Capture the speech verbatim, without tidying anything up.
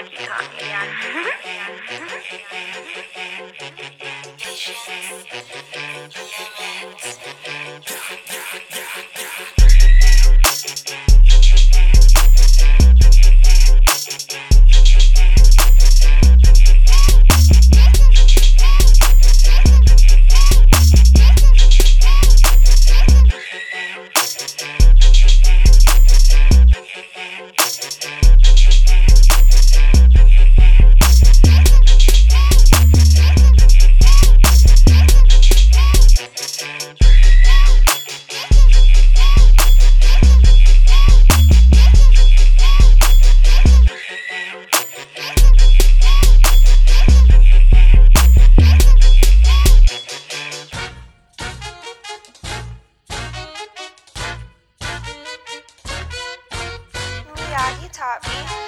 Miyagi talking, yeah. Taught me.